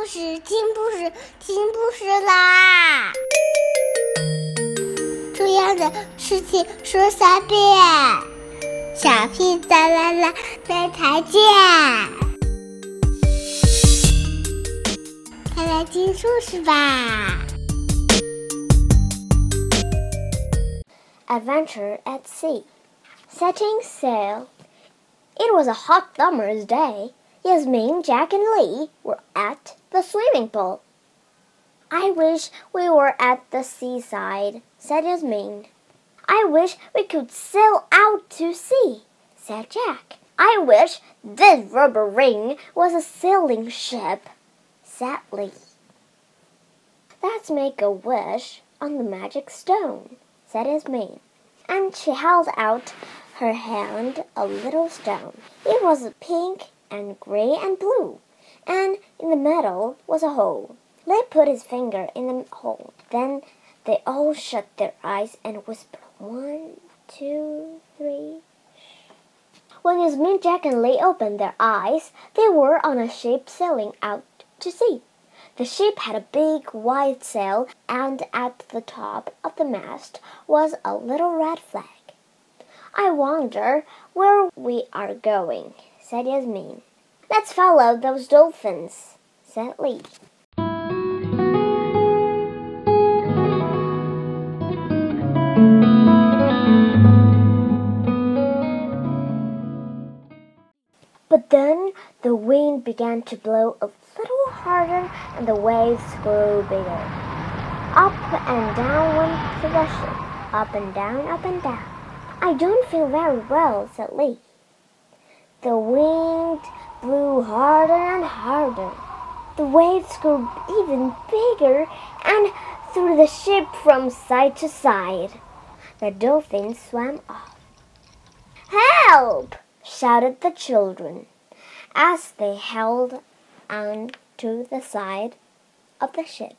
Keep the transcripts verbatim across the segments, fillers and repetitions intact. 不是，听不是，听不是啦！这样的事情说三遍。小屁哒啦啦，那台见。快来听故事吧。Adventure at Sea. Setting sail. It was a hot summer's day.Yasmin, Jack, and Lee were at the swimming pool. "I wish we were at the seaside," said Yasmin. "I wish we could sail out to sea," said Jack. "I wish this rubber ring was a sailing ship," said Lee. "Let's make a wish on the magic stone," said Yasmin, and she held out her hand a little stone. It was a pink,and gray and blue, and in the middle was a hole. Lee put his finger in the hole. Then they all shut their eyes and whispered, "One, two, three." When Yasmin, Jack, and Lee opened their eyes, they were on a ship sailing out to sea. The ship had a big white sail, and at the top of the mast was a little red flag. "I wonder where we are going," said Yasmin. "Let's follow those dolphins," said Lee. But then the wind began to blow a little harder and the waves grew bigger. Up and down went the vessel, up and down, up and down. "I don't feel very well," said Lee.The wind blew harder and harder. The waves grew even bigger and threw the ship from side to side. The dolphins swam off. "Help!" shouted the children as they held on to the side of the ship.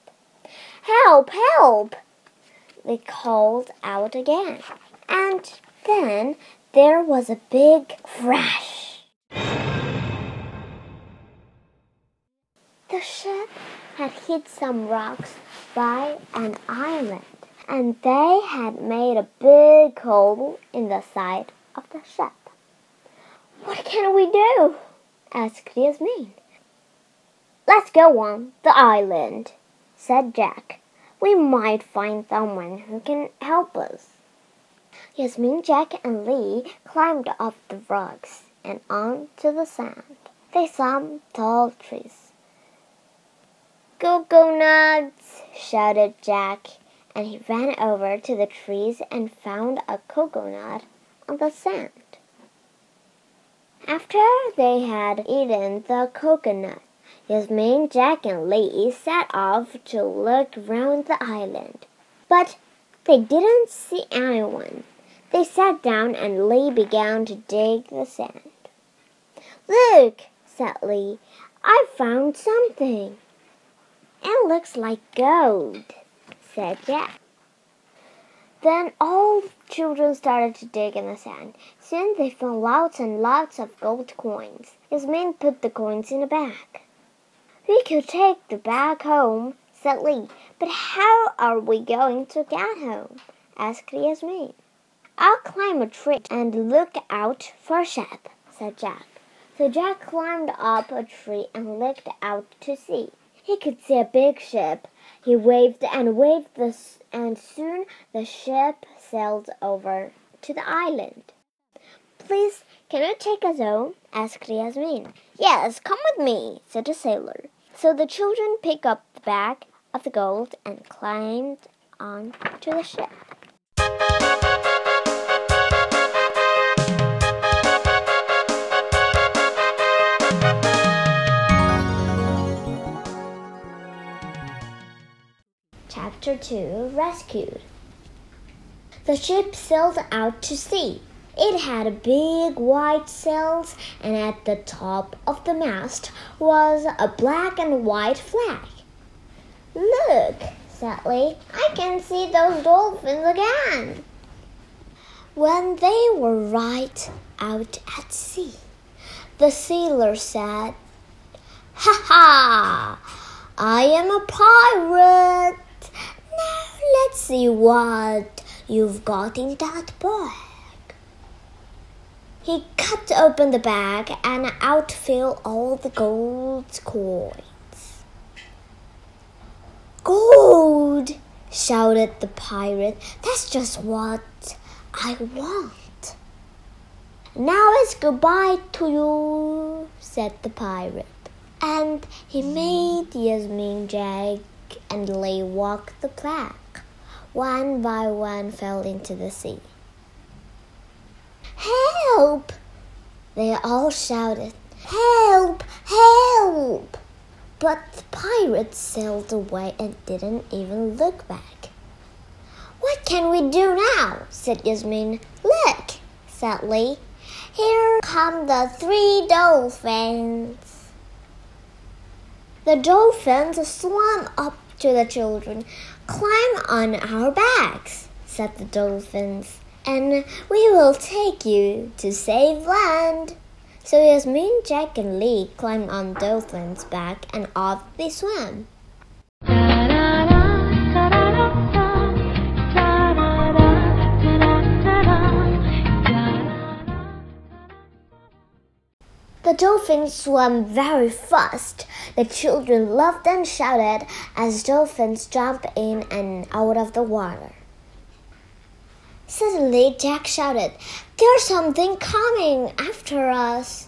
"Help! Help!" they called out again. And then there was a big crash.The ship had hit some rocks by an island, and they had made a big hole in the side of the ship. "What can we do?" asked Yasmin. "Let's go on the island," said Jack. "We might find someone who can help us." Yasmin, Jack, and Lee climbed off the rocks and onto the sand. They saw tall trees."Coconuts!" shouted Jack, and he ran over to the trees and found a coconut on the sand. After they had eaten the coconut, Yasmin, Jack, and Lee set off to look round the island. But they didn't see anyone. They sat down and Lee began to dig the sand. "Look," said Lee, "I found something."It looks like gold," said Jack. Then all the children started to dig in the sand. Soon they found lots and lots of gold coins. Yasmin put the coins in a bag. "We could take the bag home," said Lee. "But how are we going to get home?" asked Yasmin. "I'll climb a tree and look out for a ship," said Jack. So Jack climbed up a tree and looked out to sea.He could see a big ship. He waved and waved, the s- and soon the ship sailed over to the island. "Please, can you take us home?" asked Yasmin. "Yes, come with me," said the sailor. So the children picked up the bag of the gold and climbed on to the ship.Chapter two. Rescued. The ship sailed out to sea. It had big white sails, and at the top of the mast was a black and white flag. "Look," said Lee, "I can see those dolphins again." When they were right out at sea, the sailor said, "Ha ha! I am a pirate. Now let's see what you've got in that bag. He cut open the bag and out fell all the gold coins. Gold! shouted the pirate. That's just what I want. Now it's goodbye to you, said the pirate. And he made Yasmin, Jack, and Lay walk the plank. One by one fell into the sea. Help! They all shouted, Help! Help! But the pirate sailed away and didn't even look back. What can we do now? said Yasmin. Look, said Lay. Here come the three dolphins. The dolphins swam up to the children. Climb on our backs, said the dolphins, and we will take you to safe land. So Yasmin, Jack, and Lee climbed on dolphins' back and off they swam. The dolphins swam very fast. The children laughed and shouted as dolphins jumped in and out of the water. Suddenly, Jack shouted, There's something coming after us.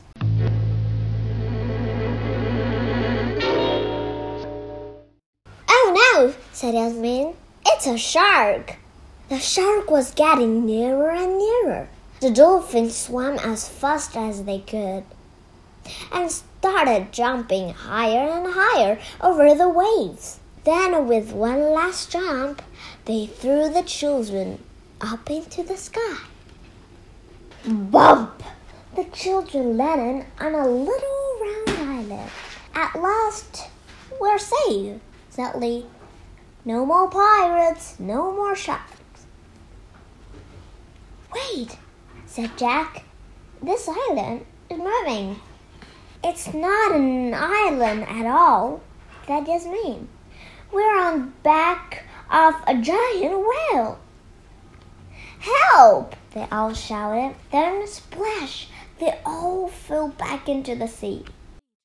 Oh no, said Yasmin. It's a shark. The shark was getting nearer and nearer. The dolphins swam as fast as they could and started jumping higher and higher over the waves. Then, with one last jump, they threw the children up into the sky. Bump! The children landed on a little round island. At last, we're safe, said Lee. No more pirates, no more sharks. Wait, said Jack. This island is moving. It's not an island at all, that just means we're on the back of a giant whale. Help! They all shouted. Then splash! They all fell back into the sea.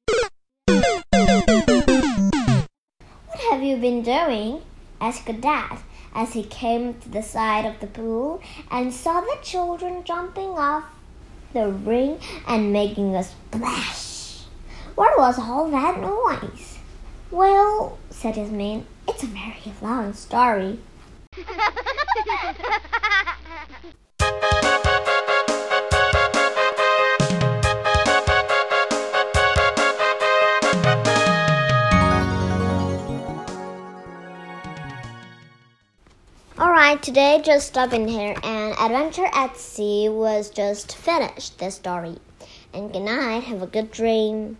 What have you been doing? Asked Dad as he came to the side of the pool and saw the children jumping off the ring and making a splash. What was all that noise? Well, said his man, it's a very long story. Alright, today just stopping here, and Adventure at Sea was just finished, the story. And good night, have a good dream.